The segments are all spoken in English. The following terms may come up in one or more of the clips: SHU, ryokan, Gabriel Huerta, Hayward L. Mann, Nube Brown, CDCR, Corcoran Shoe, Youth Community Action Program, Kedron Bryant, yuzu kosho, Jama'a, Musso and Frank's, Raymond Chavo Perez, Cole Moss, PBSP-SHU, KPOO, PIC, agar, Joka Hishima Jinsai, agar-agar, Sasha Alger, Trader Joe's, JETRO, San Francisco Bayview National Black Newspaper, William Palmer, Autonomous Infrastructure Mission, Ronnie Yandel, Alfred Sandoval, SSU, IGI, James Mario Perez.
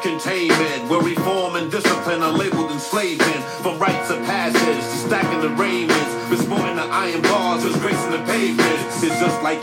Containment, where reform and discipline are labeled enslavement, from rites of passage to stacking the raiments, resporting the iron bars, disgracing the pavement. It's just like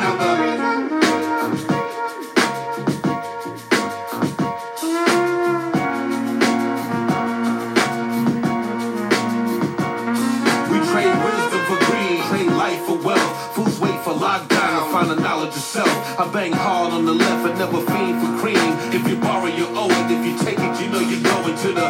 out the... We trade wisdom for greed, trade life for wealth. Fools wait for lockdown, find the knowledge of self. I bang hard on the left, but never fiend for cream. If you borrow, you owe it. If you take it, you know you're going to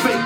Fake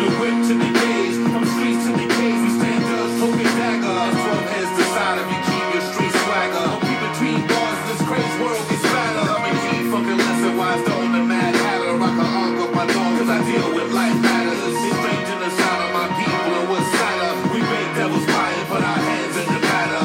the whip to the gaze, from streets to the caves. We stand judge, poking dagger. 12 heads decide if you keep your street swagger. Don't be between bars, this crazy world gets fatter. I'm a key fucking lesson, wise don't the mad hatter. Rock a hunk up my dog, cause I deal with life matters. It's strange in the side of my people and what's sadder. We make devils quiet, but our hands in the batter.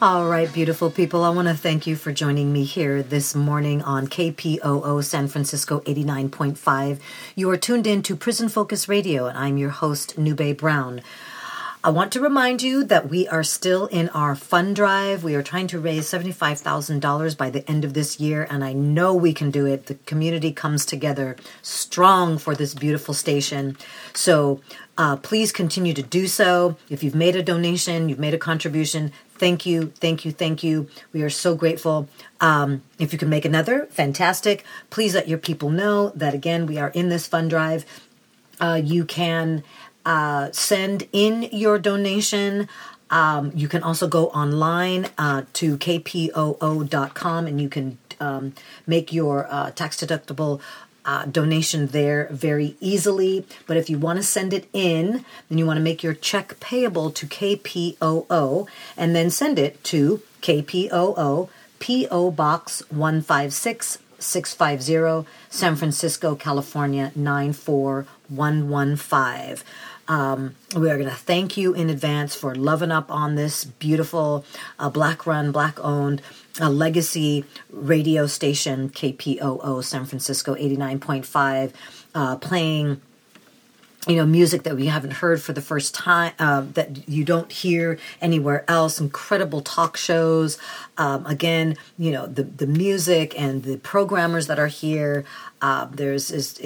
All right, beautiful people, I want to thank you for joining me here this morning on KPOO San Francisco 89.5. You are tuned in to Prison Focus Radio, and I'm your host, Nube Brown. I want to remind you that we are still in our fund drive. We are trying to raise $75,000 by the end of this year, and I know we can do it. The community comes together strong for this beautiful station. So please continue to do so. If you've made a donation, you've made a contribution, thank you, thank you, thank you. We are so grateful. If you can make another, fantastic. Please let your people know that, again, we are in this fund drive. You can... send in your donation. You can also go online to kpoo.com and you can make your tax-deductible donation there very easily. But if you want to send it in, then you want to make your check payable to KPOO and then send it to KPOO, P.O. Box 156, 650, San Francisco, California, 94115. We are going to thank you in advance for loving up on this beautiful Black-run, Black-owned legacy radio station, KPOO, San Francisco, 89.5, playing music that we haven't heard for the first time, that you don't hear anywhere else. Incredible talk shows. Again, the music and the programmers that are here. It's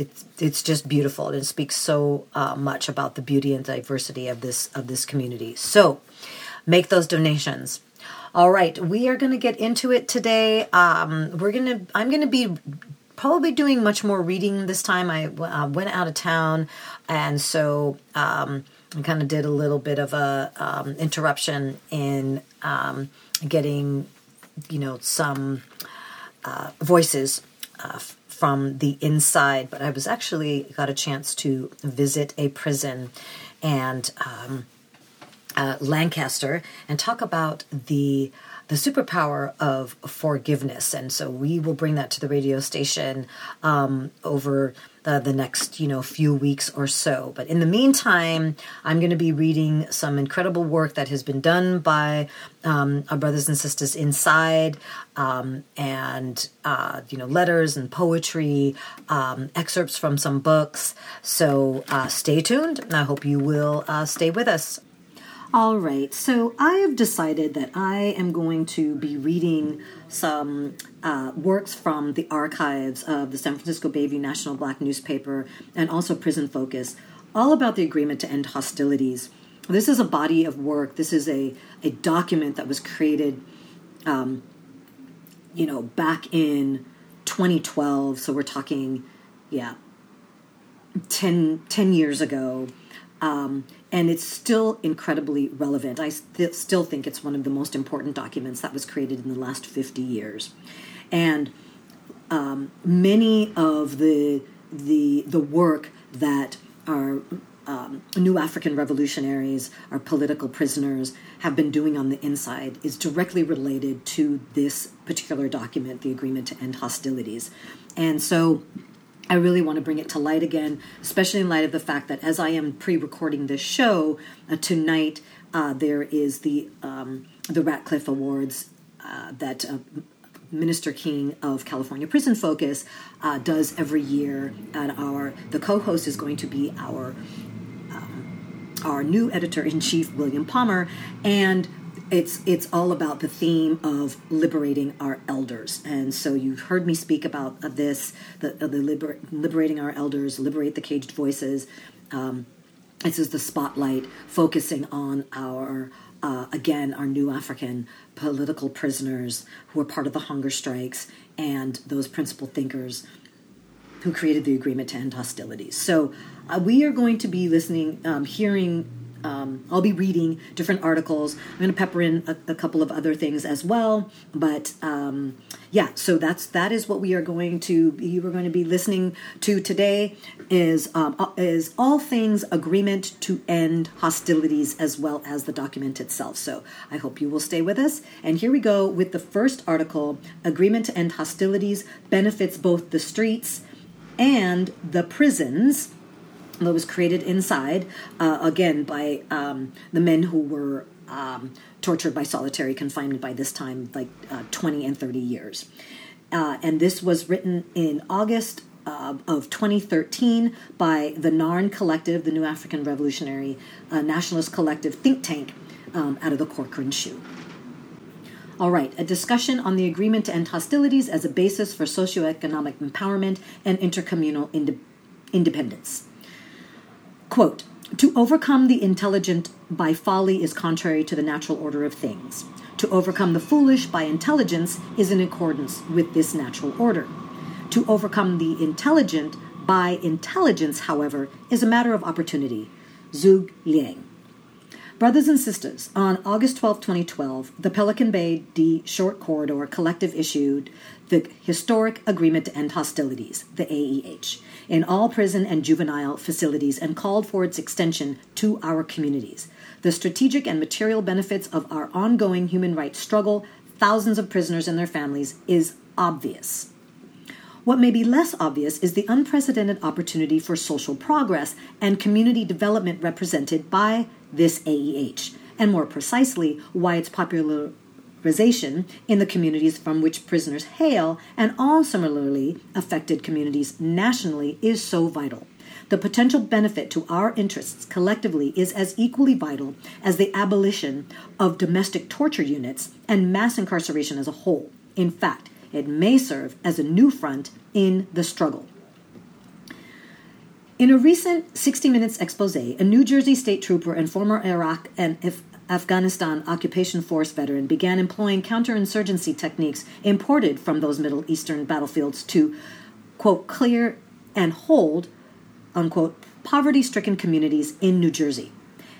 just beautiful, and it speaks so much about the beauty and diversity of this community. So, make those donations. All right, we are going to get into it today. I'm going to be probably doing much more reading this time. I went out of town, and so I kind of did a little bit of a interruption in getting, some voices from the inside. But I was actually got a chance to visit a prison and Lancaster and talk about the superpower of forgiveness. And so we will bring that to the radio station over the next, few weeks or so. But in the meantime, I'm going to be reading some incredible work that has been done by our brothers and sisters inside, and, letters and poetry, excerpts from some books. So stay tuned, and I hope you will stay with us. All right, so I have decided that I am going to be reading some works from the archives of the San Francisco Bayview National Black Newspaper and also Prison Focus, all about the agreement to end hostilities. This is a body of work. This is a document that was created, back in 2012. So we're talking, 10 years ago. And it's still incredibly relevant. I still think it's one of the most important documents that was created in the last 50 years. And many of the work that our New African revolutionaries, our political prisoners, have been doing on the inside is directly related to this particular document, the Agreement to End Hostilities. And so I really want to bring it to light again, especially in light of the fact that as I am pre-recording this show tonight, there is the Ratcliffe Awards that Minister King of California Prison Focus does every year. And the co-host is going to be our new editor-in-chief, William Palmer, and It's all about the theme of liberating our elders. And so you've heard me speak about this, liberating our elders, liberate the caged voices. This is the spotlight focusing on our New African political prisoners who were part of the hunger strikes and those principal thinkers who created the agreement to end hostilities. So we are going to be listening, hearing, I'll be reading different articles. I'm going to pepper in a couple of other things as well. But so that is what we are going to be listening to today is all things agreement to end hostilities, as well as the document itself. So I hope you will stay with us. And here we go with the first article: Agreement to End Hostilities benefits both the streets and the prisons. That was created inside, again, by the men who were tortured by solitary confinement by this time, 20 and 30 years. And this was written in August of 2013 by the NARN Collective, the New African Revolutionary Nationalist Collective think tank out of the Corcoran Shoe. All right, a discussion on the agreement to end hostilities as a basis for socioeconomic empowerment and intercommunal independence. Quote, to overcome the intelligent by folly is contrary to the natural order of things. To overcome the foolish by intelligence is in accordance with this natural order. To overcome the intelligent by intelligence, however, is a matter of opportunity. Zhu Liang. Brothers and sisters, on August 12, 2012, the Pelican Bay D Short Corridor Collective issued the Historic Agreement to End Hostilities, the AEH, in all prison and juvenile facilities and called for its extension to our communities. The strategic and material benefits of our ongoing human rights struggle, thousands of prisoners and their families, is obvious. What may be less obvious is the unprecedented opportunity for social progress and community development represented by this AEH, and more precisely, why its popularization in the communities from which prisoners hail and all similarly affected communities nationally is so vital. The potential benefit to our interests collectively is as equally vital as the abolition of domestic torture units and mass incarceration as a whole. In fact, it may serve as a new front in the struggle. In a recent 60 Minutes expose, a New Jersey state trooper and former Iraq and Afghanistan occupation force veteran began employing counterinsurgency techniques imported from those Middle Eastern battlefields to, quote, clear and hold, unquote, poverty-stricken communities in New Jersey.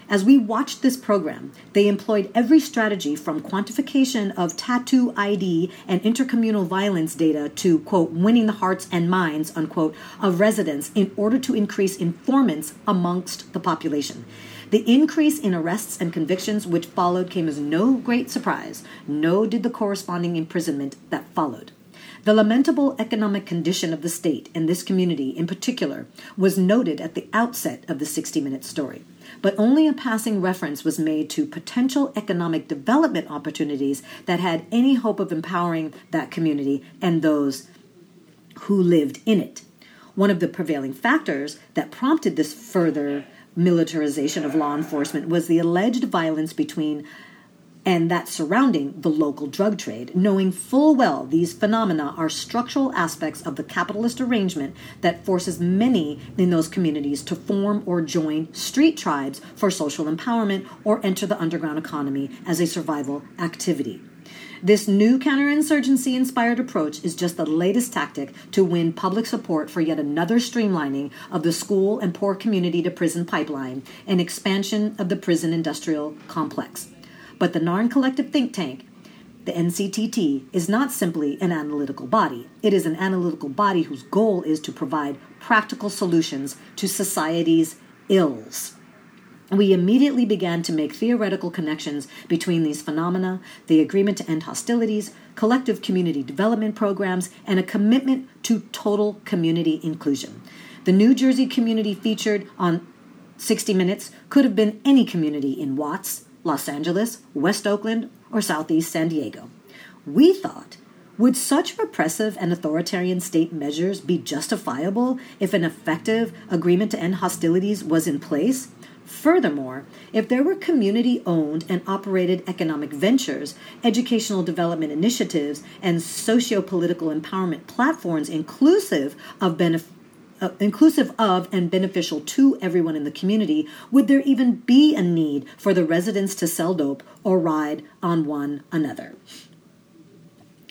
As we watched this program, they employed every strategy from quantification of tattoo ID and intercommunal violence data to, quote, winning the hearts and minds, unquote, of residents in order to increase informants amongst the population. The increase in arrests and convictions which followed came as no great surprise, nor did the corresponding imprisonment that followed. The lamentable economic condition of the state and this community in particular was noted at the outset of the 60 Minutes story, but only a passing reference was made to potential economic development opportunities that had any hope of empowering that community and those who lived in it. One of the prevailing factors that prompted this further militarization of law enforcement was the alleged violence between and that surrounding the local drug trade, knowing full well these phenomena are structural aspects of the capitalist arrangement that forces many in those communities to form or join street tribes for social empowerment or enter the underground economy as a survival activity. This new counterinsurgency-inspired approach is just the latest tactic to win public support for yet another streamlining of the school and poor community-to-prison pipeline and expansion of the prison industrial complex. But the NARN Collective think tank, the NCTT, is not simply an analytical body. It is an analytical body whose goal is to provide practical solutions to society's ills. We immediately began to make theoretical connections between these phenomena, the agreement to end hostilities, collective community development programs, and a commitment to total community inclusion. The New Jersey community featured on 60 Minutes could have been any community in Watts, Los Angeles, West Oakland, or Southeast San Diego. We thought, would such repressive and authoritarian state measures be justifiable if an effective agreement to end hostilities was in place? Furthermore, if there were community-owned and operated economic ventures, educational development initiatives, and socio-political empowerment platforms inclusive of and beneficial to everyone in the community, would there even be a need for the residents to sell dope or ride on one another?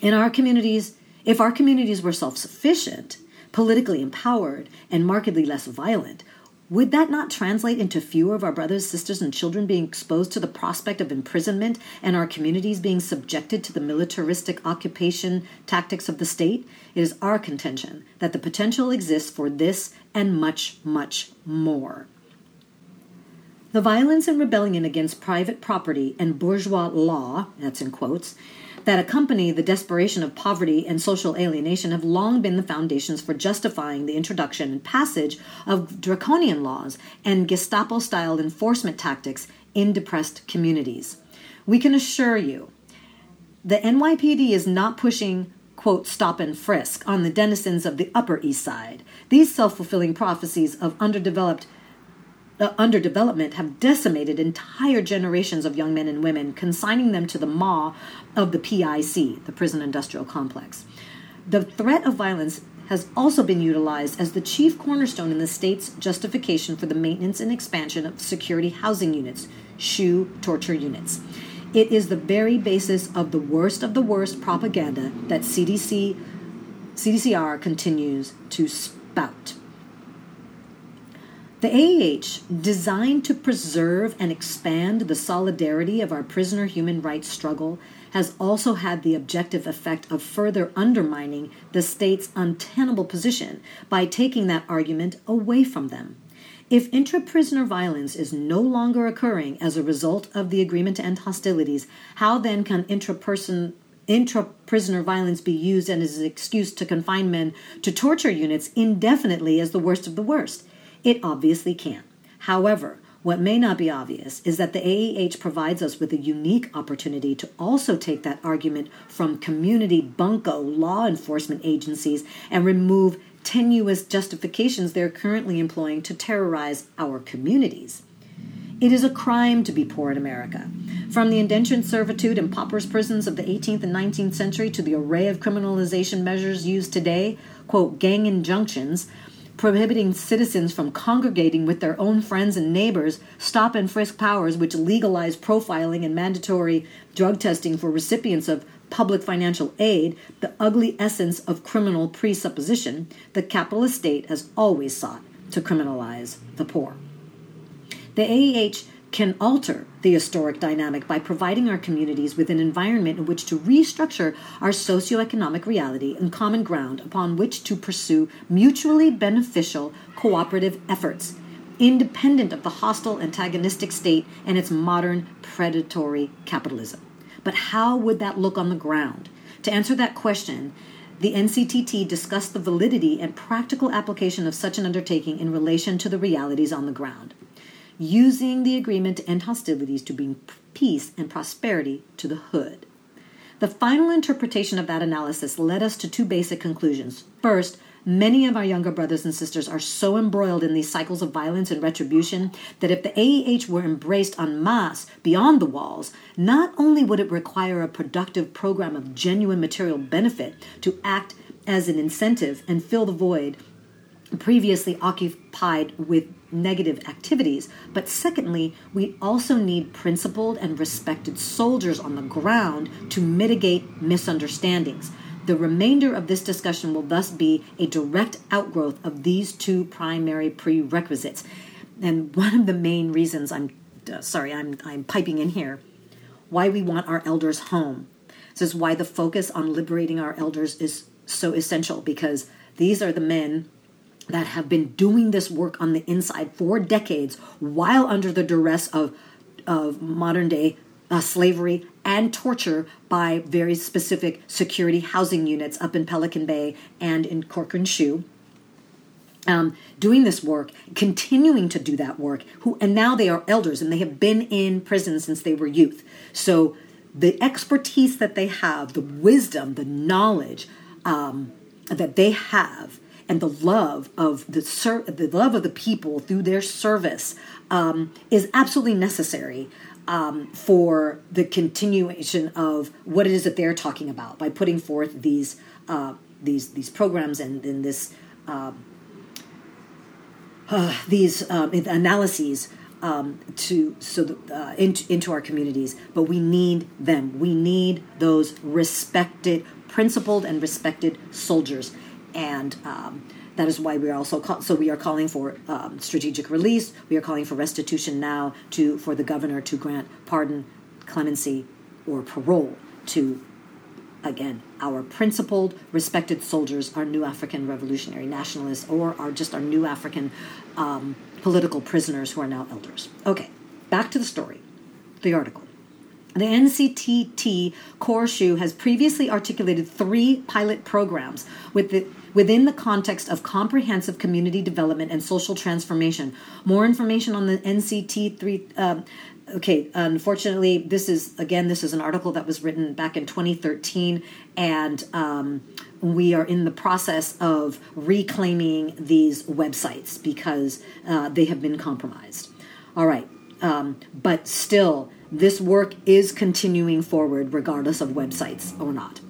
In our communities, if our communities were self-sufficient, politically empowered, and markedly less violent, would that not translate into fewer of our brothers, sisters, and children being exposed to the prospect of imprisonment and our communities being subjected to the militaristic occupation tactics of the state? It is our contention that the potential exists for this and much, much more. The violence and rebellion against private property and bourgeois law, that's in quotes, that accompany the desperation of poverty and social alienation have long been the foundations for justifying the introduction and passage of draconian laws and Gestapo-style enforcement tactics in depressed communities. We can assure you, the NYPD is not pushing, quote, stop and frisk on the denizens of the Upper East Side. These self-fulfilling prophecies of underdevelopment have decimated entire generations of young men and women, consigning them to the maw of the PIC, the prison industrial complex. The threat of violence has also been utilized as the chief cornerstone in the state's justification for the maintenance and expansion of security housing units, SHU torture units. It is the very basis of the worst propaganda that CDCR continues to spout. The AEH, designed to preserve and expand the solidarity of our prisoner human rights struggle, has also had the objective effect of further undermining the state's untenable position by taking that argument away from them. If intra-prisoner violence is no longer occurring as a result of the agreement to end hostilities, how then can intra-person intra-prisoner violence be used and as an excuse to confine men to torture units indefinitely as the worst of the worst? It obviously can. However, what may not be obvious is that the AEH provides us with a unique opportunity to also take that argument from community bunco law enforcement agencies and remove tenuous justifications they're currently employing to terrorize our communities. It is a crime to be poor in America. From the indentured servitude and paupers prisons of the 18th and 19th century to the array of criminalization measures used today, quote, gang injunctions, prohibiting citizens from congregating with their own friends and neighbors, stop and frisk powers which legalize profiling and mandatory drug testing for recipients of public financial aid, the ugly essence of criminal presupposition, the capitalist state has always sought to criminalize the poor. The AEH can alter the historic dynamic by providing our communities with an environment in which to restructure our socioeconomic reality and common ground upon which to pursue mutually beneficial cooperative efforts, independent of the hostile antagonistic state and its modern predatory capitalism. But how would that look on the ground? To answer that question, the NCTT discussed the validity and practical application of such an undertaking in relation to the realities on the ground, using the agreement to end hostilities to bring peace and prosperity to the hood. The final interpretation of that analysis led us to two basic conclusions. First, many of our younger brothers and sisters are so embroiled in these cycles of violence and retribution that if the AEH were embraced en masse beyond the walls, not only would it require a productive program of genuine material benefit to act as an incentive and fill the void previously occupied with negative activities, but secondly, we also need principled and respected soldiers on the ground to mitigate misunderstandings. The remainder of this discussion will thus be a direct outgrowth of these two primary prerequisites. And one of the main reasons I'm piping in here, why we want our elders home. This is why the focus on liberating our elders is so essential, because these are the men that have been doing this work on the inside for decades while under the duress of modern-day slavery and torture by very specific security housing units up in Pelican Bay and in Corcoran Shoe, doing this work, continuing to do that work, and now they are elders, and they have been in prison since they were youth. So the expertise that they have, the wisdom, the knowledge that they have, and the love of the love of the people through their service is absolutely necessary for the continuation of what it is that they're talking about by putting forth these programs and this these analyses into our communities. But we need them. We need those respected, principled, and respected soldiers. And that is why we are also calling for strategic release. We are calling for restitution now for the governor to grant pardon, clemency, or parole to, again, our principled, respected soldiers, our New African Revolutionary Nationalists, or our New African political prisoners who are now elders. Okay, back to the story, the article. The NCTT Corps SHU has previously articulated three pilot programs within the context of comprehensive community development and social transformation. More information on the NCT3. Okay, unfortunately, this is an article that was written back in 2013, and we are in the process of reclaiming these websites because they have been compromised. All right, but still, this work is continuing forward regardless of websites or not.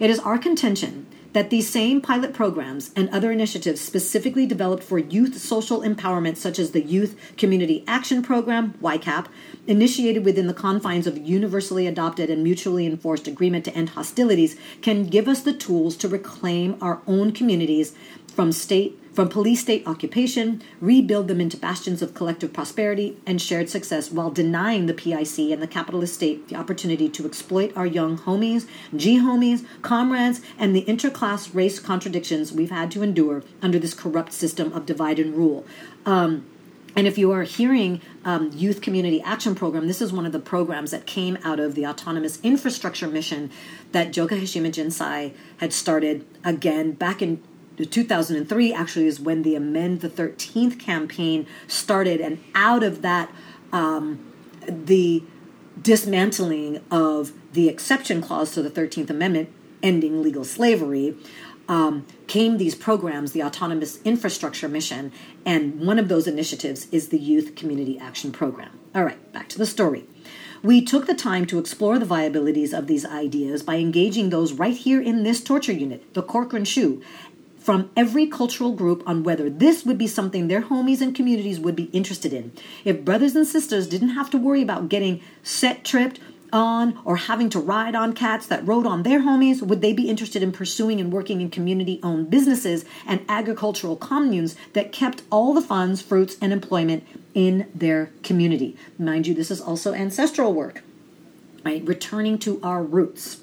It is our contention that these same pilot programs and other initiatives specifically developed for youth social empowerment, such as the Youth Community Action Program, YCAP, initiated within the confines of universally adopted and mutually enforced agreement to end hostilities, can give us the tools to reclaim our own communities from police-state occupation, rebuild them into bastions of collective prosperity and shared success while denying the PIC and the capitalist state the opportunity to exploit our young homies, G-homies, comrades, and the interclass race contradictions we've had to endure under this corrupt system of divide and rule. And if you are hearing Youth Community Action Program, this is one of the programs that came out of the Autonomous Infrastructure Mission that Joka Hishima Jinsai had started again back in 2003, actually, is when the Amend the 13th campaign started. And out of that, the dismantling of the exception clause to the 13th Amendment, ending legal slavery, came these programs, the Autonomous Infrastructure Mission, and one of those initiatives is the Youth Community Action Program. All right, back to the story. We took the time to explore the viabilities of these ideas by engaging those right here in this torture unit, the Corcoran Shoe, from every cultural group on whether this would be something their homies and communities would be interested in. If brothers and sisters didn't have to worry about getting set tripped on or having to ride on cats that rode on their homies, would they be interested in pursuing and working in community-owned businesses and agricultural communes that kept all the funds, fruits, and employment in their community? Mind you, this is also ancestral work, right? Returning to our roots.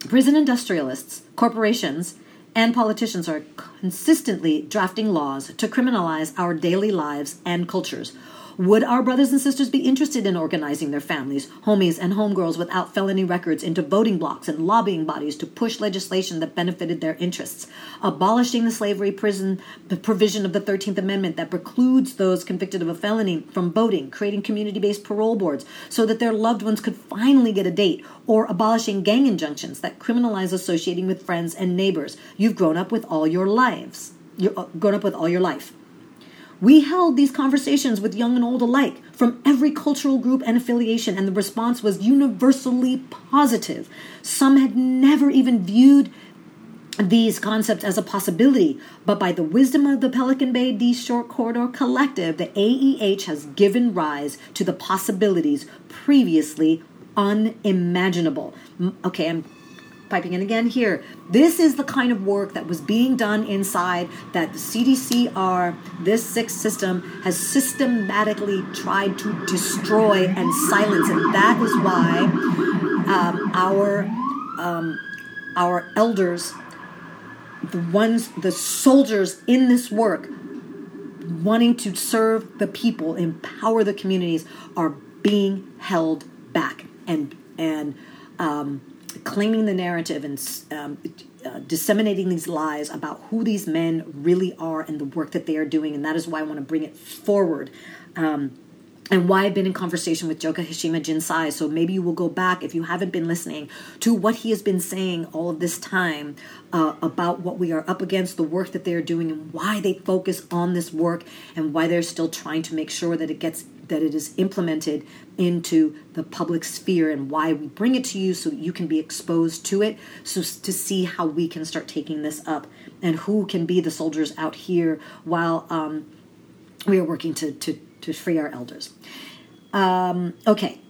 Prison industrialists, corporations, and politicians are consistently drafting laws to criminalize our daily lives and cultures. Would our brothers and sisters be interested in organizing their families, homies, and homegirls without felony records into voting blocks and lobbying bodies to push legislation that benefited their interests? Abolishing the slavery prison provision of the 13th Amendment that precludes those convicted of a felony from voting, creating community-based parole boards so that their loved ones could finally get a date, or abolishing gang injunctions that criminalize associating with friends and neighbors you've grown up with all your lives. We held these conversations with young and old alike from every cultural group and affiliation, and the response was universally positive. Some had never even viewed these concepts as a possibility, but by the wisdom of the Pelican Bay D Short Corridor Collective, the AEH has given rise to the possibilities previously unimaginable. Okay, I'm piping in again here. This is the kind of work that was being done inside that the CDCR, this sixth system, has systematically tried to destroy and silence, and that is why our elders, the soldiers in this work, wanting to serve the people, empower the communities, are being held back and claiming the narrative and disseminating these lies about who these men really are and the work that they are doing. And that is why I want to bring it forward and why I've been in conversation with Joka Hishima Jinsai. So maybe you will go back, if you haven't been listening, to what he has been saying all of this time about what we are up against, the work that they are doing, and why they focus on this work and why they're still trying to make sure that it is implemented into the public sphere, and why we bring it to you so you can be exposed to it, so to see how we can start taking this up and who can be the soldiers out here while we are working to free our elders. Okay.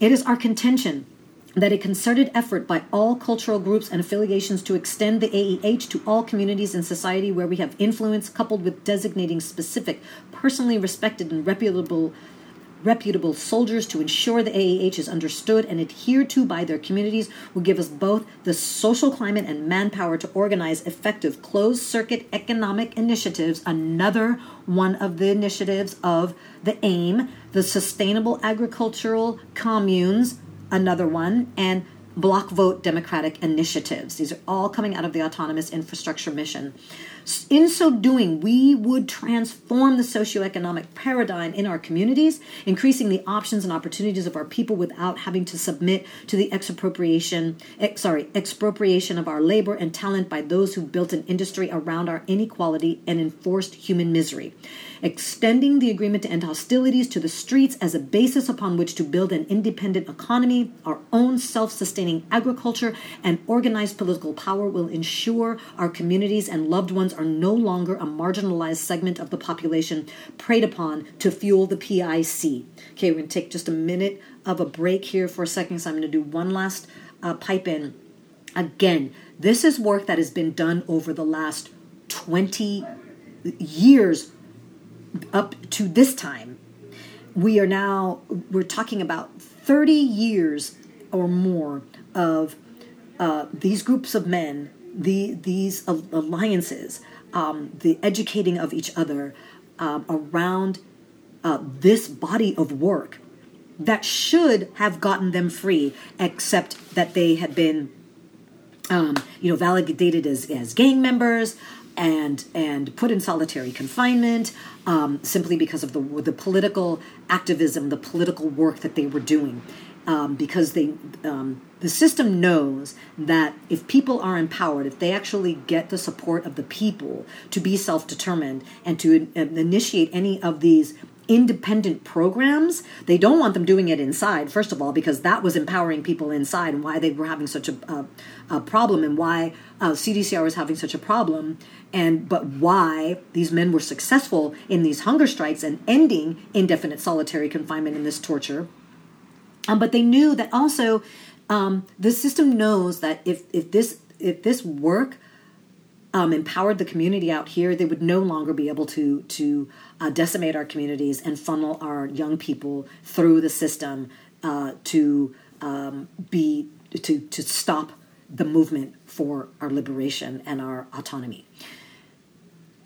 It is our contention that a concerted effort by all cultural groups and affiliations to extend the AEH to all communities in society where we have influence, coupled with designating specific, personally respected and reputable soldiers to ensure the AEH is understood and adhered to by their communities, will give us both the social climate and manpower to organize effective closed-circuit economic initiatives, another one of the initiatives of the AIM, the Sustainable Agricultural Communes, another one, and block vote democratic initiatives. These are all coming out of the Autonomous Infrastructure Mission. In so doing, we would transform the socioeconomic paradigm in our communities, increasing the options and opportunities of our people without having to submit to the expropriation of our labor and talent by those who built an industry around our inequality and enforced human misery. Extending the agreement to end hostilities to the streets as a basis upon which to build an independent economy, our own self-sustaining agriculture, and organized political power will ensure our communities and loved ones are no longer a marginalized segment of the population preyed upon to fuel the PIC. Okay, we're going to take just a minute of a break here for a second, so I'm going to do one last pipe in. Again, this is work that has been done over the last 20 years up to this time. We're talking about 30 years or more of these groups of men, these alliances the educating of each other around this body of work that should have gotten them free, except that they had been, validated as gang members and put in solitary confinement simply because of the political activism, the political work that they were doing, because they the system knows that if people are empowered, if they actually get the support of the people to be self-determined and to initiate any of these independent programs, they don't want them doing it inside, first of all, because that was empowering people inside and why they were having such a problem and why CDCR was having such a problem, but why these men were successful in these hunger strikes and ending indefinite solitary confinement and this torture. But they knew that also the system knows that if this work empowered the community out here, they would no longer be able to decimate our communities and funnel our young people through the system to stop the movement for our liberation and our autonomy.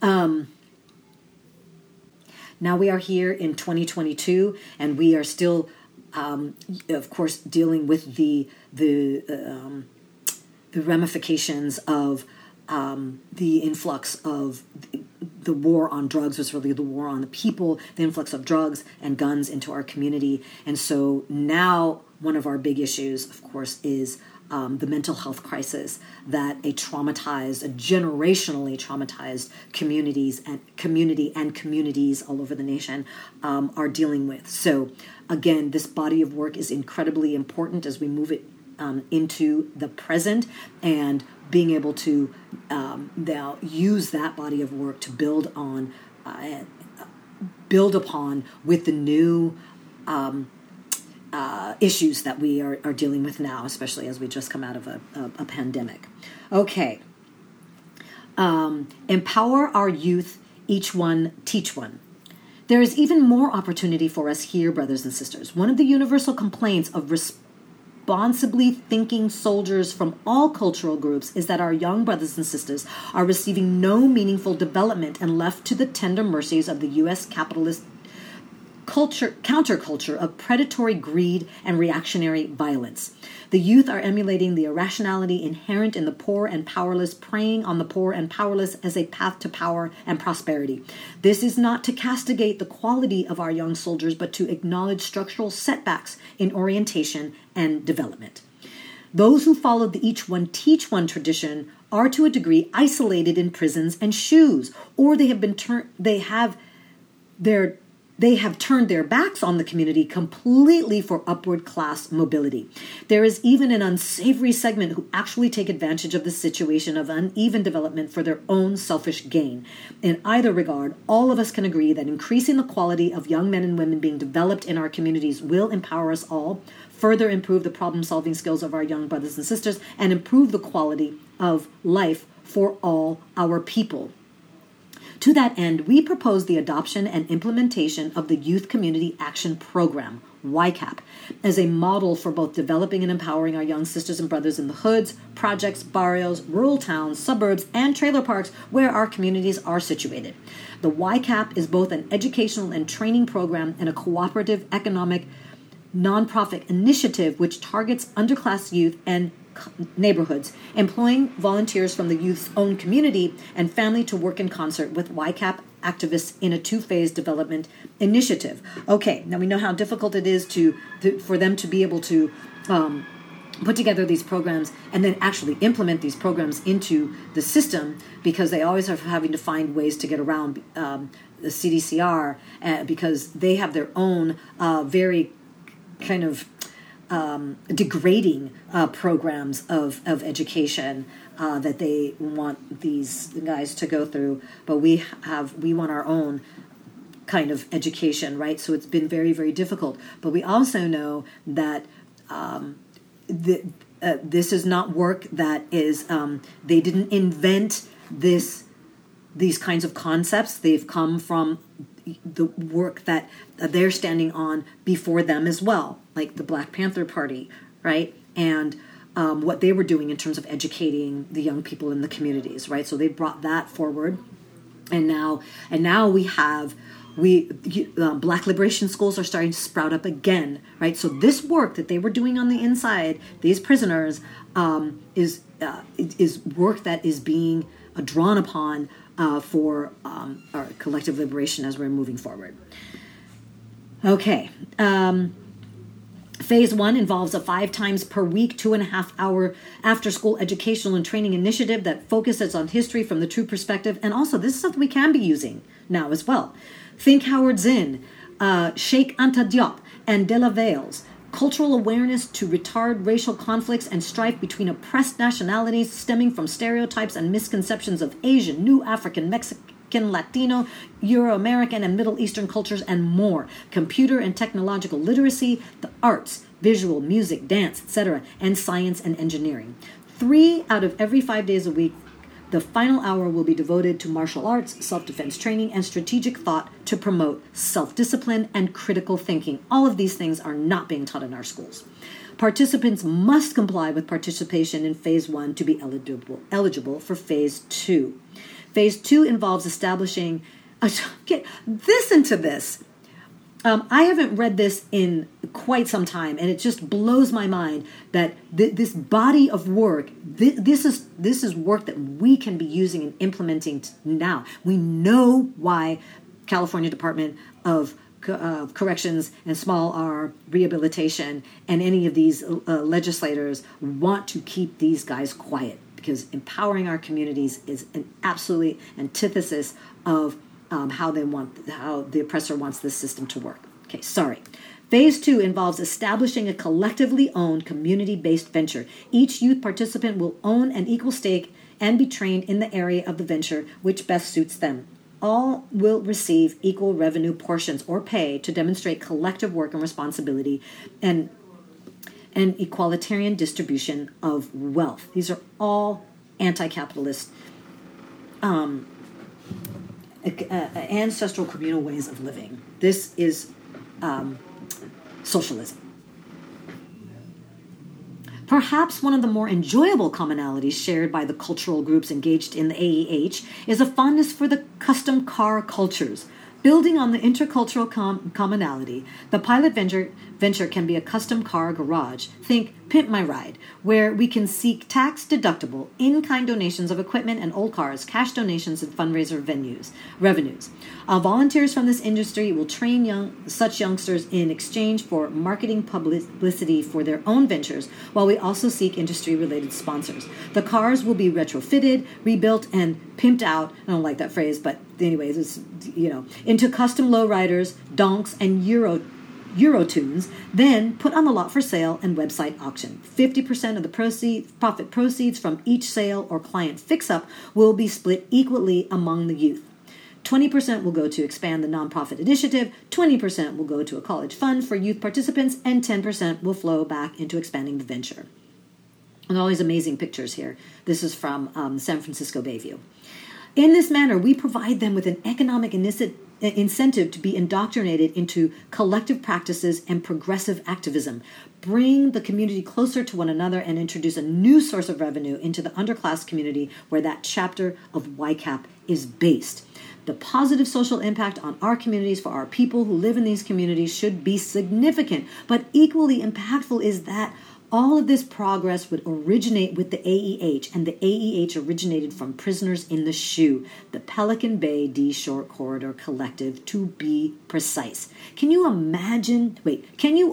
Now we are here in 2022, and we are still, of course, dealing with the ramifications of the influx of the war on drugs was really the war on the people, the influx of drugs and guns into our community. And so now one of our big issues, of course, is the mental health crisis that a generationally traumatized communities all over the nation are dealing with. So again, this body of work is incredibly important as we move it into the present and being able to now use that body of work to build upon with the new issues that we are dealing with now, especially as we just come out of a pandemic. Okay. Empower our youth, each one, teach one. There is even more opportunity for us here, brothers and sisters. One of the universal complaints of responsibly thinking soldiers from all cultural groups is that our young brothers and sisters are receiving no meaningful development and left to the tender mercies of the U.S. capitalist counterculture of predatory greed and reactionary violence. The youth are emulating the irrationality inherent in the poor and powerless, preying on the poor and powerless as a path to power and prosperity. This is not to castigate the quality of our young soldiers, but to acknowledge structural setbacks in orientation and development. Those who followed the each one, teach one tradition are to a degree isolated in prisons and SHUs, or they have turned their backs on the community completely for upward class mobility. There is even an unsavory segment who actually take advantage of the situation of uneven development for their own selfish gain. In either regard, all of us can agree that increasing the quality of young men and women being developed in our communities will empower us all, further improve the problem-solving skills of our young brothers and sisters, and improve the quality of life for all our people. To that end, we propose the adoption and implementation of the Youth Community Action Program, YCAP, as a model for both developing and empowering our young sisters and brothers in the hoods, projects, barrios, rural towns, suburbs, and trailer parks where our communities are situated. The YCAP is both an educational and training program and a cooperative economic nonprofit initiative which targets underclass youth and neighborhoods, employing volunteers from the youth's own community and family to work in concert with YCAP activists in a two-phase development initiative. Okay, now we know how difficult it is for them to be able to put together these programs and then actually implement these programs into the system, because they always are having to find ways to get around the CDCR because they have their own very kind of degrading programs of education that they want these guys to go through, but we want our own kind of education, right? So it's been very, very difficult. But we also know that this is not work that is they didn't invent these kinds of concepts. They've come from the work that they're standing on before them as well, like the Black Panther Party, right? And what they were doing in terms of educating the young people in the communities, right? So they brought that forward. And now we have Black liberation schools are starting to sprout up again, right? So this work that they were doing on the inside, these prisoners, is work that is being drawn upon for our collective liberation as we're moving forward. Okay. Phase one involves a 5 times per week, 2.5-hour after-school educational and training initiative that focuses on history from the true perspective. And also, this is something we can be using now as well. Think Howard Zinn, Sheikh Anta Diop, and Delavales. Cultural awareness to retard racial conflicts and strife between oppressed nationalities stemming from stereotypes and misconceptions of Asian, New African, Mexican, Latino, Euro-American, and Middle Eastern cultures, and more. Computer and technological literacy, the arts, visual, music, dance, etc., and science and engineering. 3 out of every 5 days a week, the final hour will be devoted to martial arts, self-defense training, and strategic thought to promote self-discipline and critical thinking. All of these things are not being taught in our schools. Participants must comply with participation in Phase 1 to be eligible for Phase 2. Phase 2 involves establishing... listen to this. I haven't read this in quite some time, and it just blows my mind that this body of work, this is work that we can be using and implementing now. We know why California Department of Corrections and small R rehabilitation and any of these legislators want to keep these guys quiet, because empowering our communities is an absolute antithesis of how the oppressor wants this system to work. Okay, sorry. Phase 2 involves establishing a collectively owned community-based venture. Each youth participant will own an equal stake and be trained in the area of the venture which best suits them. All will receive equal revenue portions or pay to demonstrate collective work and responsibility and an equalitarian distribution of wealth. These are all anti-capitalist ancestral communal ways of living. This is socialism. Perhaps one of the more enjoyable commonalities shared by the cultural groups engaged in the AEH is a fondness for the custom car cultures. Building on the intercultural commonality, the pilot venture can be a custom car garage. Think Pimp My Ride, where we can seek tax-deductible, in-kind donations of equipment and old cars, cash donations, and fundraiser revenues. Volunteers from this industry will train such youngsters in exchange for marketing publicity for their own ventures, while we also seek industry-related sponsors. The cars will be retrofitted, rebuilt, and pimped out. I don't like that phrase, but anyways, it's, into custom lowriders, donks, and Eurotunes, then put on the lot for sale and website auction. 50% of the profit proceeds from each sale or client fix-up will be split equally among the youth. 20% will go to expand the nonprofit initiative, 20% will go to a college fund for youth participants, and 10% will flow back into expanding the venture. There's all these amazing pictures here. This is from San Francisco Bayview. In this manner, we provide them with an economic incentive to be indoctrinated into collective practices and progressive activism, bring the community closer to one another, and introduce a new source of revenue into the underclass community where that chapter of YCAP is based. The positive social impact on our communities for our people who live in these communities should be significant, but equally impactful is that all of this progress would originate with the AEH, and the AEH originated from prisoners in the SHU, the Pelican Bay D Short Corridor Collective, to be precise. Can you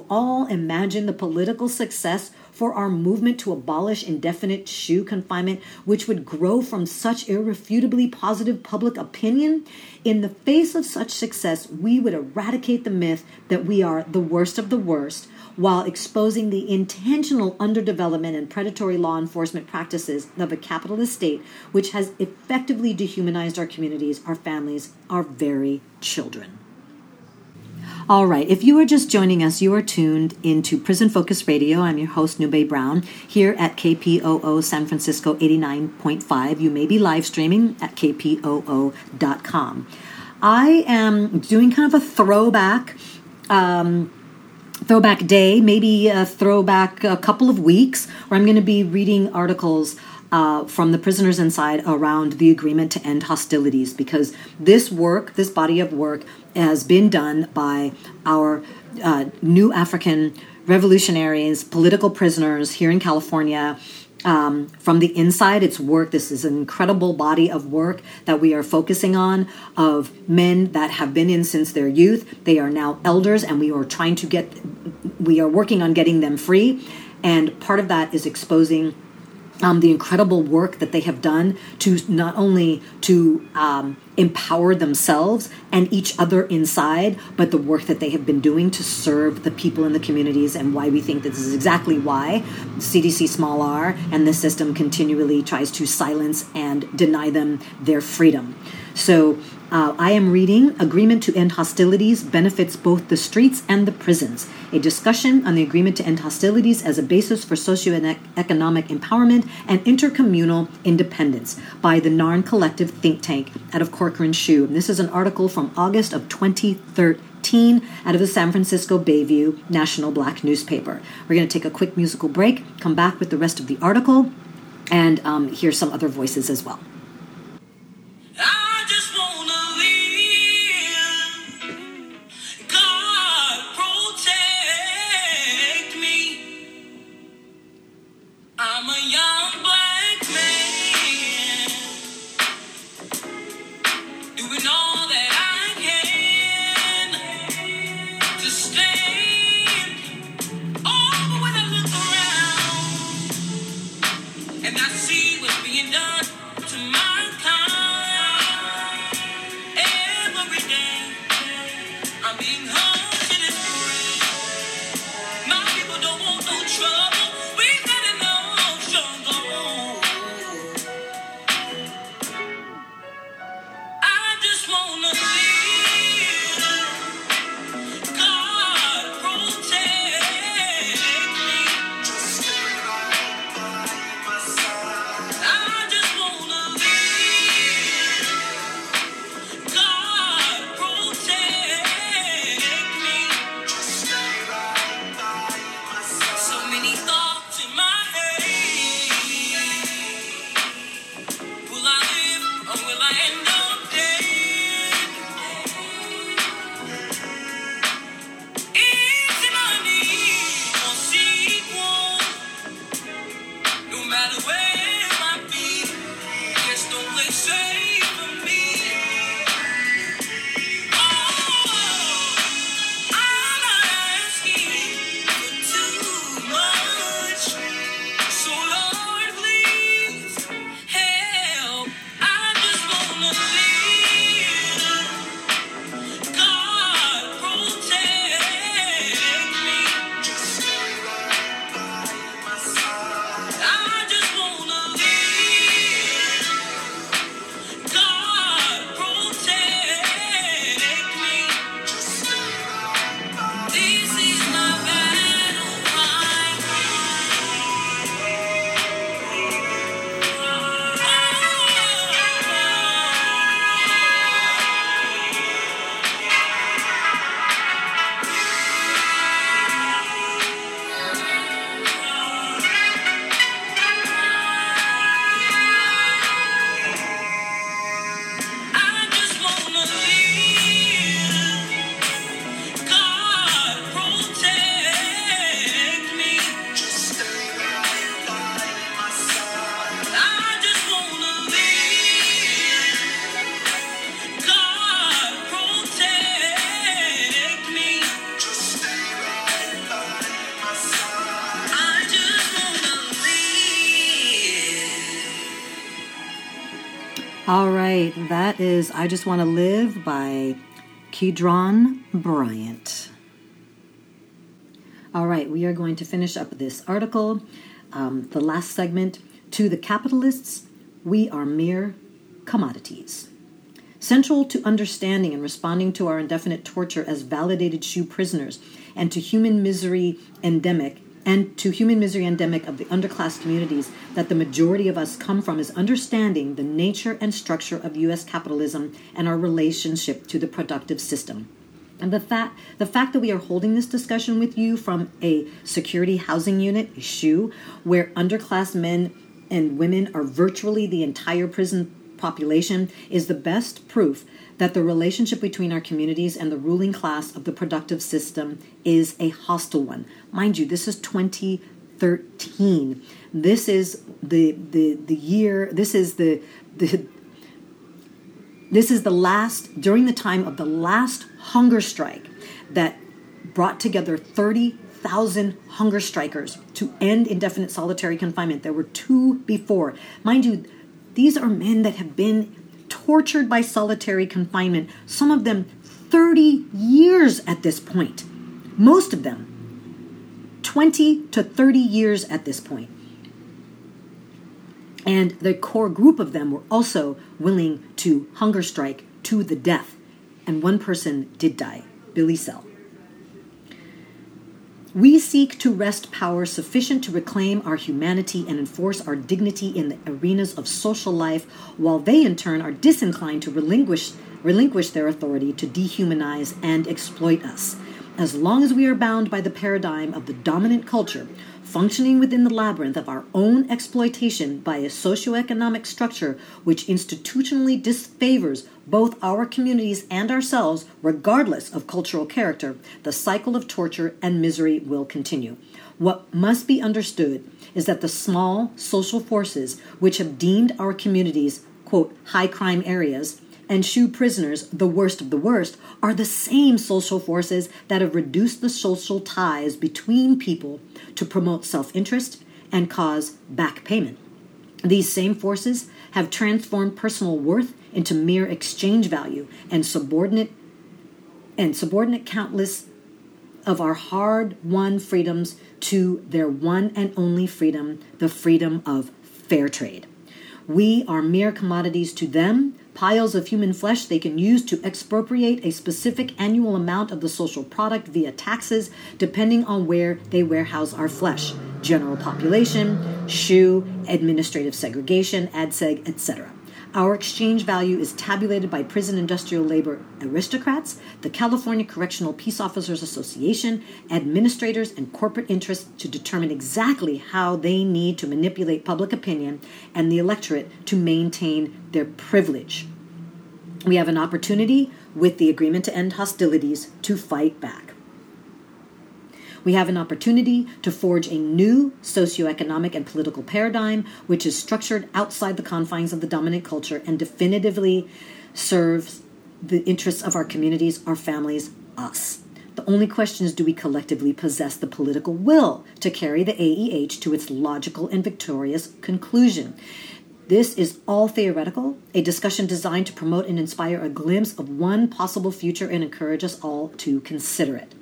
all imagine the political success for our movement to abolish indefinite SHU confinement, which would grow from such irrefutably positive public opinion? In the face of such success, we would eradicate the myth that we are the worst of the worst, while exposing the intentional underdevelopment and predatory law enforcement practices of a capitalist state, which has effectively dehumanized our communities, our families, our very children. All right, if you are just joining us, you are tuned into Prison Focus Radio. I'm your host, Nube Brown, here at KPOO San Francisco 89.5. You may be live streaming at kpoo.com. I am doing kind of a throwback day, maybe a throwback a couple of weeks, where I'm going to be reading articles from the prisoners inside around the agreement to end hostilities, because this work, this body of work, has been done by our New African revolutionaries, political prisoners here in California. From the inside, it's work. This is an incredible body of work that we are focusing on, of men that have been in since their youth. They are now elders, and we are working on getting them free. And part of that is exposing the incredible work that they have done to not only to empower themselves and each other inside, but the work that they have been doing to serve the people in the communities, and why we think that this is exactly why CDC small r and the system continually tries to silence and deny them their freedom. So I am reading Agreement to End Hostilities Benefits Both the Streets and the Prisons, a discussion on the agreement to end hostilities as a basis for socioeconomic empowerment and intercommunal independence by the NARN Collective think tank out of Corcoran Shoe. And this is an article from August of 2013 out of the San Francisco Bayview National Black Newspaper. We're going to take a quick musical break, come back with the rest of the article, and hear some other voices as well. That is I Just Want to Live by Kedron Bryant. All right, we are going to finish up this article, the last segment. To the capitalists, we are mere commodities. Central to understanding and responding to our indefinite torture as validated SHU prisoners and to human misery endemic of the underclass communities that the majority of us come from is understanding the nature and structure of U.S. capitalism and our relationship to the productive system. And the fact that we are holding this discussion with you from a security housing unit, SHU, where underclass men and women are virtually the entire prison population is the best proof that the relationship between our communities and the ruling class of the productive system is a hostile one. Mind you, this is 2013. This is the year, this is the last, during the time of the last hunger strike that brought together 30,000 hunger strikers to end indefinite solitary confinement. There were two before. Mind you, these are men that have been tortured by solitary confinement, some of them 30 years at this point. Most of them 20 to 30 years at this point. And the core group of them were also willing to hunger strike to the death. And one person did die, Billy Sell. We seek to wrest power sufficient to reclaim our humanity and enforce our dignity in the arenas of social life, while they in turn are disinclined to relinquish their authority to dehumanize and exploit us. As long as we are bound by the paradigm of the dominant culture, functioning within the labyrinth of our own exploitation by a socioeconomic structure which institutionally disfavors both our communities and ourselves, regardless of cultural character, the cycle of torture and misery will continue. What must be understood is that the small social forces which have deemed our communities, quote, high crime areas, and SHU prisoners, the worst of the worst, are the same social forces that have reduced the social ties between people to promote self-interest and cause back payment. These same forces have transformed personal worth into mere exchange value, and subordinate countless of our hard-won freedoms to their one and only freedom, the freedom of fair trade. We are mere commodities to them, piles of human flesh they can use to expropriate a specific annual amount of the social product via taxes, depending on where they warehouse our flesh, general population, SHU, administrative segregation, ADSEG, etc. Our exchange value is tabulated by prison industrial labor aristocrats, the California Correctional Peace Officers Association, administrators, and corporate interests to determine exactly how they need to manipulate public opinion and the electorate to maintain their privilege. We have an opportunity with the agreement to end hostilities to fight back. We have an opportunity to forge a new socioeconomic and political paradigm which is structured outside the confines of the dominant culture and definitively serves the interests of our communities, our families, us. The only question is, do we collectively possess the political will to carry the AEH to its logical and victorious conclusion? This is all theoretical, a discussion designed to promote and inspire a glimpse of one possible future and encourage us all to consider it.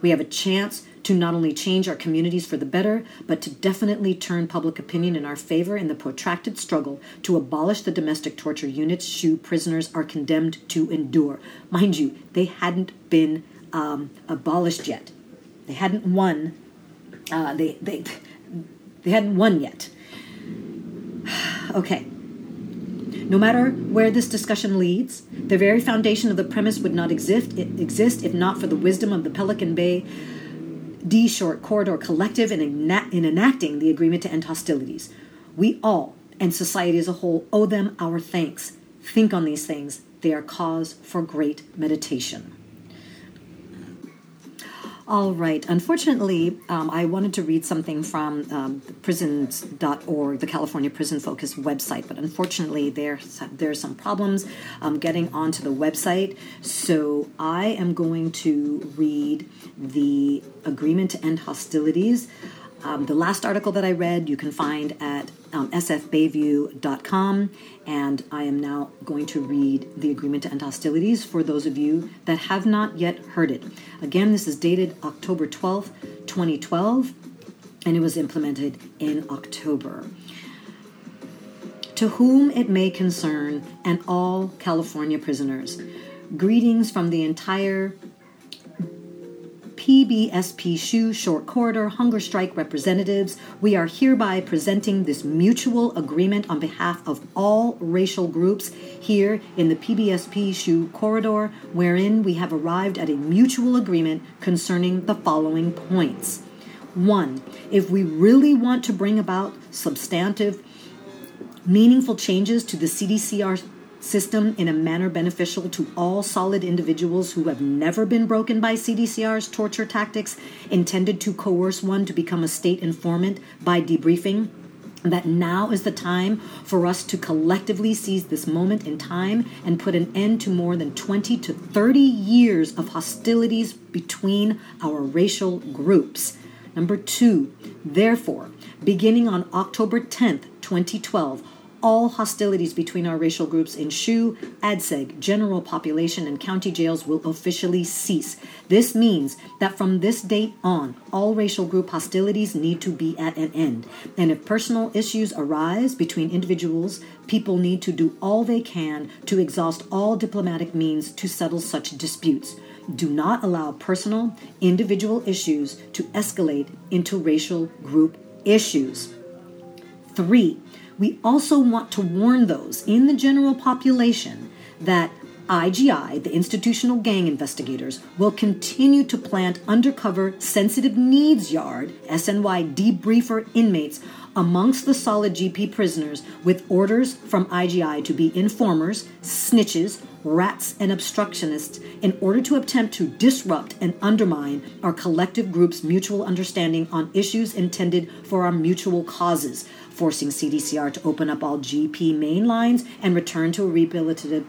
We have a chance to not only change our communities for the better, but to definitely turn public opinion in our favor in the protracted struggle to abolish the domestic torture units SHU prisoners are condemned to endure. Mind you, they hadn't been abolished yet. They hadn't won. They hadn't won yet. Okay. No matter where this discussion leads, the very foundation of the premise would not exist if not for the wisdom of the Pelican Bay D Short Corridor Collective in enacting the agreement to end hostilities. We all, and society as a whole, owe them our thanks. Think on these things. They are cause for great meditation. All right. Unfortunately, I wanted to read something from the prisons.org, the California Prison Focus website, but unfortunately there's some problems getting onto the website. So I am going to read the agreement to end hostilities. The last article that I read you can find at sfbayview.com, and I am now going to read the agreement to end hostilities for those of you that have not yet heard it. Again, this is dated October 12th, 2012, and it was implemented in October. To whom it may concern, and all California prisoners, greetings from the entire PBSP-SHU Short Corridor Hunger Strike representatives. We are hereby presenting this mutual agreement on behalf of all racial groups here in the PBSP-SHU corridor, wherein we have arrived at a mutual agreement concerning the following points. 1. If we really want to bring about substantive meaningful changes to the CDCR system in a manner beneficial to all solid individuals who have never been broken by CDCR's torture tactics intended to coerce one to become a state informant by debriefing, that now is the time for us to collectively seize this moment in time and put an end to more than 20 to 30 years of hostilities between our racial groups. Number 2, therefore, beginning on October 10th, 2012, all hostilities between our racial groups in SHU, ADSEG, general population, and county jails will officially cease. This means that from this date on, all racial group hostilities need to be at an end. And if personal issues arise between individuals, people need to do all they can to exhaust all diplomatic means to settle such disputes. Do not allow personal, individual issues to escalate into racial group issues. 3, we also want to warn those in the general population that IGI, the institutional gang investigators, will continue to plant undercover sensitive needs yard, SNY debriefer inmates amongst the solid GP prisoners with orders from IGI to be informers, snitches, rats, and obstructionists in order to attempt to disrupt and undermine our collective group's mutual understanding on issues intended for our mutual causes, forcing CDCR to open up all GP main lines and return to a rehabilitative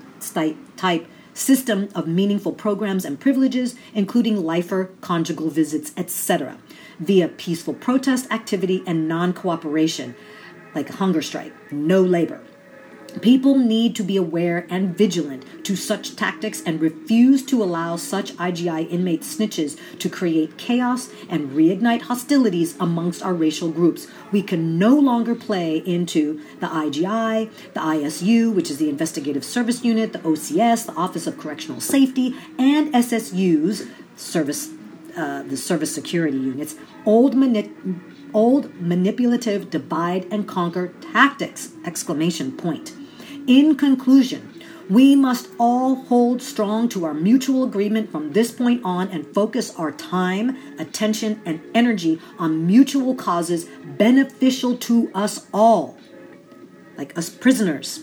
type system of meaningful programs and privileges, including lifer, conjugal visits, etc., via peaceful protest activity and non-cooperation, like hunger strike, no labor. People need to be aware and vigilant to such tactics and refuse to allow such IGI inmate snitches to create chaos and reignite hostilities amongst our racial groups. We can no longer play into the IGI, the ISU, which is the Investigative Service Unit, the OCS, the Office of Correctional Safety, and SSU's service security units, old manipulative divide and conquer tactics, ! In conclusion, we must all hold strong to our mutual agreement from this point on and focus our time, attention, and energy on mutual causes beneficial to us all, like us prisoners,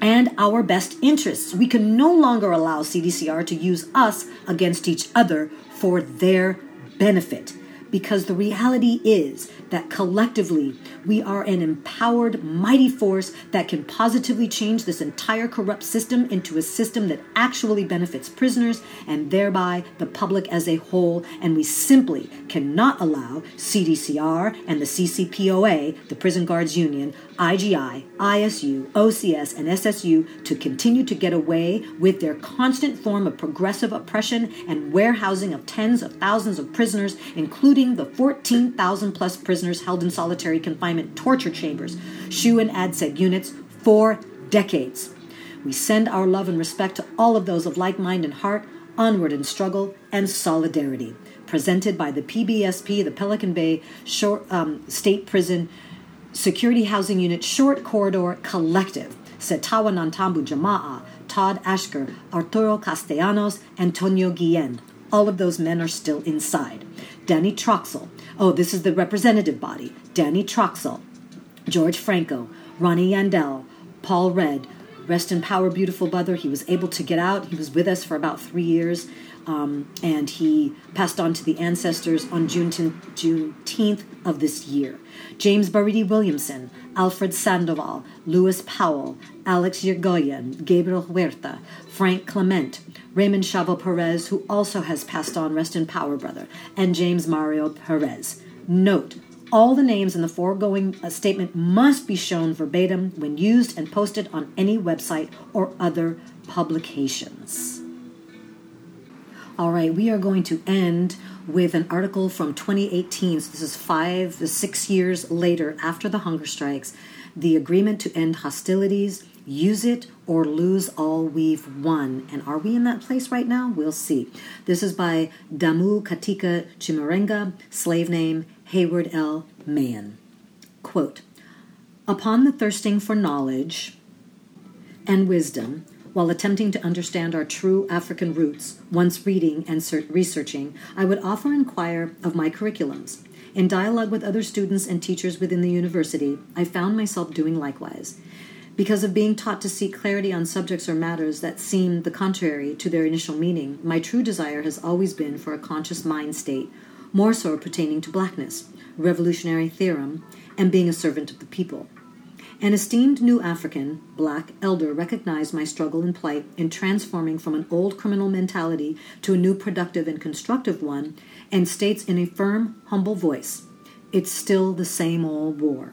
and our best interests. We can no longer allow CDCR to use us against each other for their benefit, because the reality is that collectively we are an empowered, mighty force that can positively change this entire corrupt system into a system that actually benefits prisoners and thereby the public as a whole, and we simply cannot allow CDCR and the CCPOA, the Prison Guards Union, IGI, ISU, OCS, and SSU to continue to get away with their constant form of progressive oppression and warehousing of tens of thousands of prisoners, including the 14,000 plus prisoners held in solitary confinement torture chambers, SHU and ADSEG units, for decades. We send our love and respect to all of those of like mind and heart, onward in struggle and solidarity. Presented by the PBSP, the Pelican Bay State Prison Security Housing Unit Short Corridor Collective, Setawanantambu Jama'a, Todd Ashker, Arturo Castellanos, Antonio Guillen. All of those men are still inside. Danny Troxel. Oh, this is the representative body. Danny Troxel, George Franco, Ronnie Yandel, Paul Red. Rest in power, beautiful brother. He was able to get out. He was with us for about 3 years, and he passed on to the ancestors on Juneteenth of this year. James Baridi Williamson, Alfred Sandoval, Lewis Powell, Alex Yergoyan, Gabriel Huerta, Frank Clement, Raymond Chavo Perez, who also has passed on, rest in power, brother, and James Mario Perez. Note, all the names in the foregoing statement must be shown verbatim when used and posted on any website or other publications. All right, we are going to end with an article from 2018. So this is 5 to 6 years later, after the hunger strikes, the agreement to end hostilities, use it or lose all we've won. And are we in that place right now? We'll see. This is by Damu Katika Chimarenga, slave name Hayward L. Mann. Quote, upon the thirsting for knowledge and wisdom, while attempting to understand our true African roots, once reading and researching, I would often inquire of my curriculums. In dialogue with other students and teachers within the university, I found myself doing likewise. Because of being taught to seek clarity on subjects or matters that seem the contrary to their initial meaning, my true desire has always been for a conscious mind state, more so pertaining to blackness, revolutionary theorem, and being a servant of the people. An esteemed New African, black, elder recognized my struggle and plight in transforming from an old criminal mentality to a new productive and constructive one, and states in a firm, humble voice, "It's still the same old war."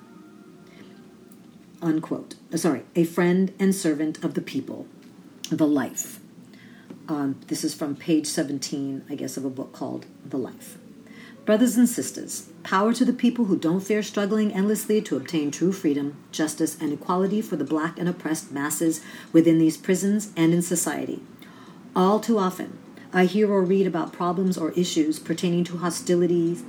Unquote. A friend and servant of the people, The Life. This is from page 17, of a book called The Life. Brothers and sisters, power to the people who don't fear struggling endlessly to obtain true freedom, justice, and equality for the black and oppressed masses within these prisons and in society. All too often, I hear or read about problems or issues pertaining to hostilities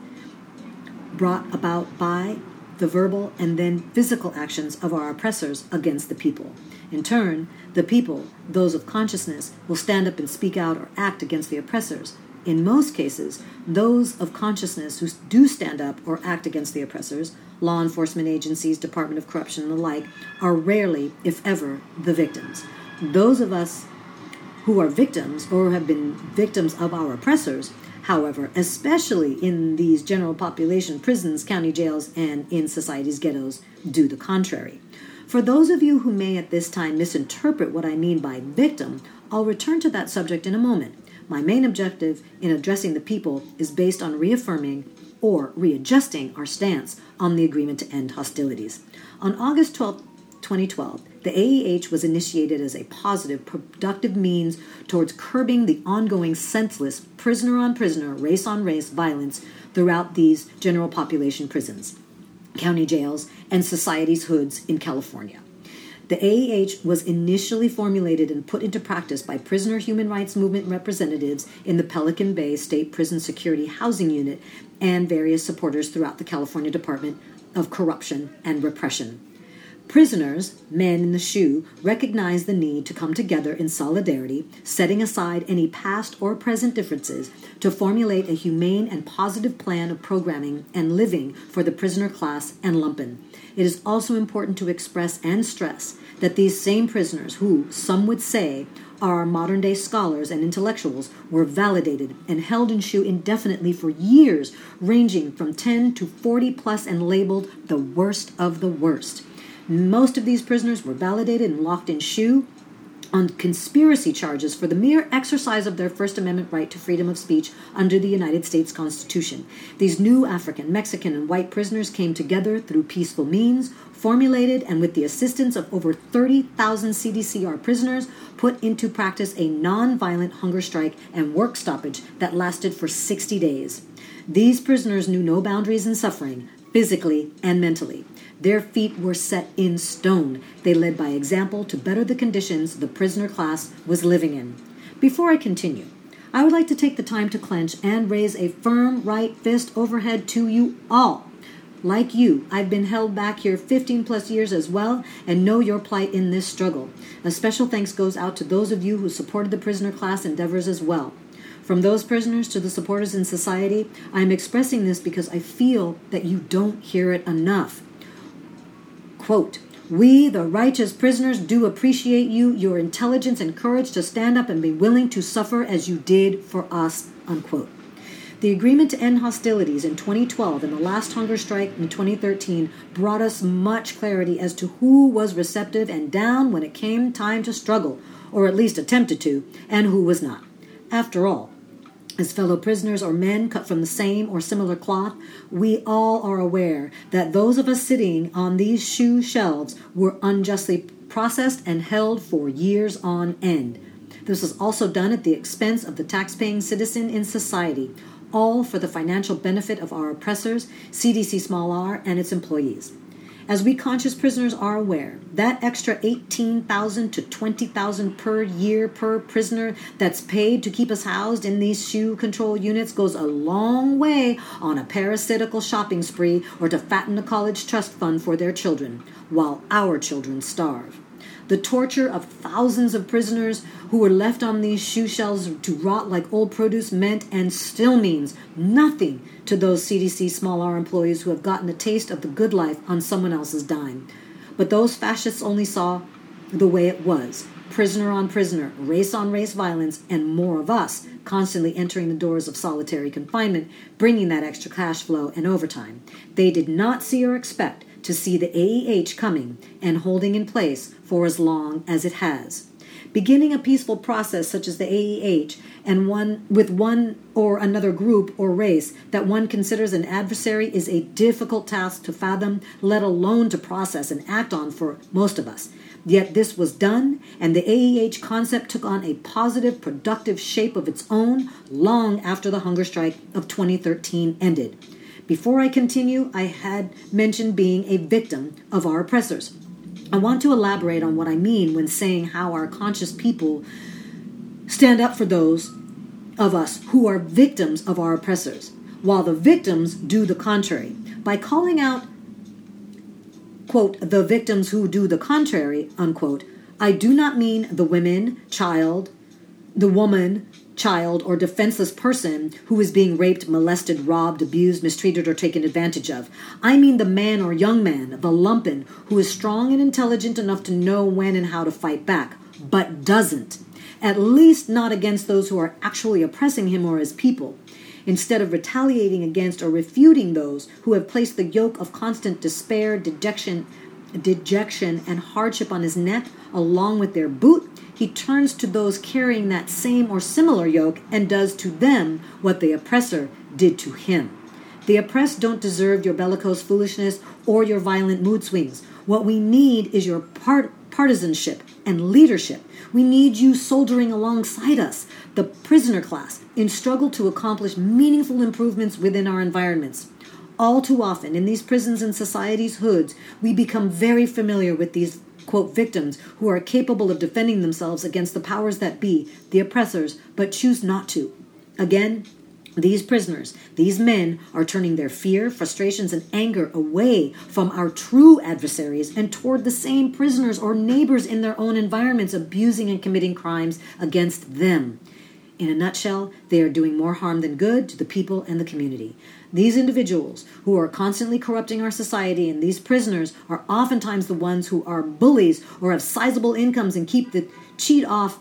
brought about by the verbal and then physical actions of our oppressors against the people. In turn, the people, those of consciousness, will stand up and speak out or act against the oppressors. In most cases, those of consciousness who do stand up or act against the oppressors, law enforcement agencies, Department of Corruption, and the like, are rarely, if ever, the victims. Those of us who are victims or have been victims of our oppressors, however, especially in these general population prisons, county jails, and in society's ghettos, do the contrary. For those of you who may at this time misinterpret what I mean by victim, I'll return to that subject in a moment. My main objective in addressing the people is based on reaffirming or readjusting our stance on the agreement to end hostilities. On August 12, 2012, the AEH was initiated as a positive, productive means towards curbing the ongoing senseless prisoner-on-prisoner, race-on-race violence throughout these general population prisons, county jails, and society's hoods in California. The AEH was initially formulated and put into practice by prisoner human rights movement representatives in the Pelican Bay State Prison Security Housing Unit and various supporters throughout the California Department of Corruption and Repression. Prisoners, men in the SHU, recognize the need to come together in solidarity, setting aside any past or present differences, to formulate a humane and positive plan of programming and living for the prisoner class and lumpen. It is also important to express and stress that these same prisoners who, some would say, are our modern-day scholars and intellectuals, were validated and held in SHU indefinitely for years, ranging from 10 to 40-plus and labeled the worst of the worst. Most of these prisoners were validated and locked in SHU on conspiracy charges for the mere exercise of their First Amendment right to freedom of speech under the United States Constitution. These New African, Mexican, and white prisoners came together through peaceful means, formulated and with the assistance of over 30,000 CDCR prisoners, put into practice a nonviolent hunger strike and work stoppage that lasted for 60 days. These prisoners knew no boundaries in suffering, physically and mentally. Their feet were set in stone. They led by example to better the conditions the prisoner class was living in. Before I continue, I would like to take the time to clench and raise a firm right fist overhead to you all. Like you, I've been held back here 15-plus years as well and know your plight in this struggle. A special thanks goes out to those of you who supported the prisoner class endeavors as well. From those prisoners to the supporters in society, I am expressing this because I feel that you don't hear it enough. Quote, "We, the righteous prisoners, do appreciate you, your intelligence and courage to stand up and be willing to suffer as you did for us," unquote. The agreement to end hostilities in 2012 and the last hunger strike in 2013 brought us much clarity as to who was receptive and down when it came time to struggle, or at least attempted to, and who was not. After all, as fellow prisoners or men cut from the same or similar cloth, we all are aware that those of us sitting on these SHU shelves were unjustly processed and held for years on end. This was also done at the expense of the taxpaying citizen in society, all for the financial benefit of our oppressors, CDC small r, and its employees. As we conscious prisoners are aware, that extra $18,000 to $20,000 per year per prisoner that's paid to keep us housed in these SHU control units goes a long way on a parasitical shopping spree or to fatten the college trust fund for their children, while our children starve. the torture of thousands of prisoners who were left on these shoe shelves to rot like old produce meant and still means nothing to those CDC small R employees who have gotten a taste of the good life on someone else's dime. But those fascists only saw the way it was, prisoner on prisoner, race on race violence, and more of us constantly entering the doors of solitary confinement, bringing that extra cash flow and overtime. They did not see or expect to see the AEH coming and holding in place for as long as it has. Beginning a peaceful process such as the AEH and one with one or another group or race that one considers an adversary is a difficult task to fathom, let alone to process and act on for most of us. Yet this was done, and the AEH concept took on a positive, productive shape of its own long after the hunger strike of 2013 ended. Before I continue, I had mentioned being a victim of our oppressors. I want to elaborate on what I mean when saying how our conscious people stand up for those of us who are victims of our oppressors, while the victims do the contrary. By calling out, quote, the victims who do the contrary, unquote, I do not mean the woman, child, or defenseless person who is being raped, molested, robbed, abused, mistreated, or taken advantage of. I mean the man or young man, the lumpen, who is strong and intelligent enough to know when and how to fight back, but doesn't. At least not against those who are actually oppressing him or his people. Instead of retaliating against or refuting those who have placed the yoke of constant despair, dejection, and hardship on his neck along with their boot, he turns to those carrying that same or similar yoke and does to them what the oppressor did to him. The oppressed don't deserve your bellicose foolishness or your violent mood swings. What we need is your partisanship and leadership. We need you soldiering alongside us, the prisoner class, in struggle to accomplish meaningful improvements within our environments. All too often, in these prisons and society's hoods, we become very familiar with these, quote, victims who are capable of defending themselves against the powers that be, the oppressors, but choose not to. Again, these prisoners, these men, are turning their fear, frustrations, and anger away from our true adversaries and toward the same prisoners or neighbors in their own environments, abusing and committing crimes against them. In a nutshell, they are doing more harm than good to the people and the community. These individuals who are constantly corrupting our society and these prisoners are oftentimes the ones who are bullies or have sizable incomes and keep the cheat off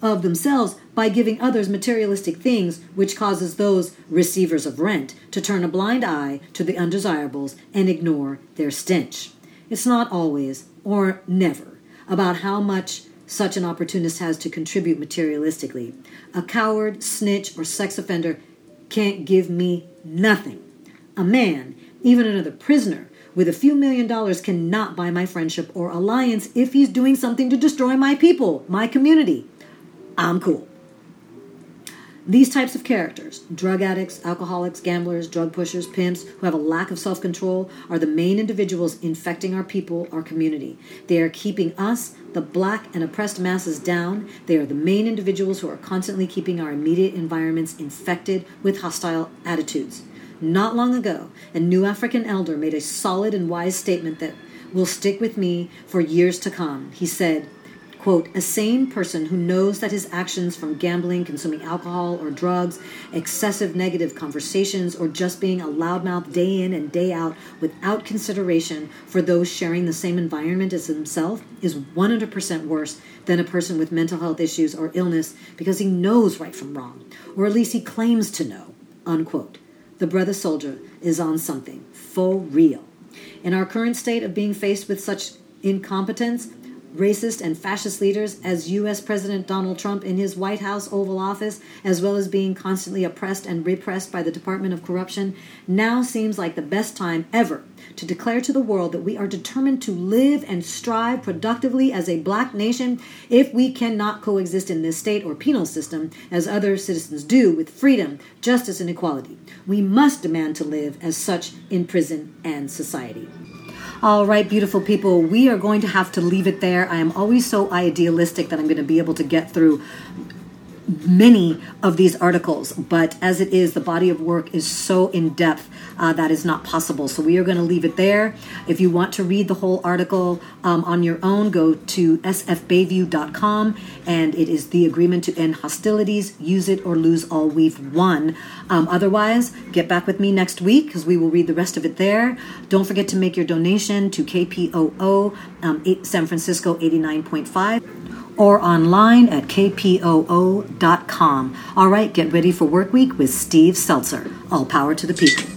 of themselves by giving others materialistic things, which causes those receivers of rent to turn a blind eye to the undesirables and ignore their stench. It's not always, or never, about how much such an opportunist has to contribute materialistically. A coward, snitch, or sex offender can't give me nothing. A man, even another prisoner, with a few $1,000,000 cannot buy my friendship or alliance if he's doing something to destroy my people, my community. I'm cool. These types of characters, drug addicts, alcoholics, gamblers, drug pushers, pimps, who have a lack of self-control, are the main individuals infecting our people, our community. They are keeping us, the black and oppressed masses, down. They are the main individuals who are constantly keeping our immediate environments infected with hostile attitudes. Not long ago, a New African elder made a solid and wise statement that will stick with me for years to come. He said, quote, a sane person who knows that his actions from gambling, consuming alcohol or drugs, excessive negative conversations, or just being a loudmouth day in and day out without consideration for those sharing the same environment as himself is 100% worse than a person with mental health issues or illness because he knows right from wrong, or at least he claims to know, unquote. The brother soldier is on something for real. In our current state of being faced with such incompetence, racist and fascist leaders as U.S. President Donald Trump in his White House Oval Office, as well as being constantly oppressed and repressed by the Department of Corruption, now seems like the best time ever to declare to the world that we are determined to live and strive productively as a black nation if we cannot coexist in this state or penal system, as other citizens do, with freedom, justice, and equality. We must demand to live as such in prison and society. All right, beautiful people, we are going to have to leave it there. I am always so idealistic that I'm going to be able to get through many of these articles, but as it is, the body of work is so in depth that is not possible. So we are going to leave it there. If you want to read the whole article on your own, go to sfbayview.com, and it is The Agreement to End Hostilities, Use It or Lose All We've Won. Otherwise, get back with me next week because we will read the rest of it there. Don't forget to make your donation to KPOO San Francisco 89.5. or online at kpoo.com. All right, get ready for work week with Steve Seltzer. All power to the people.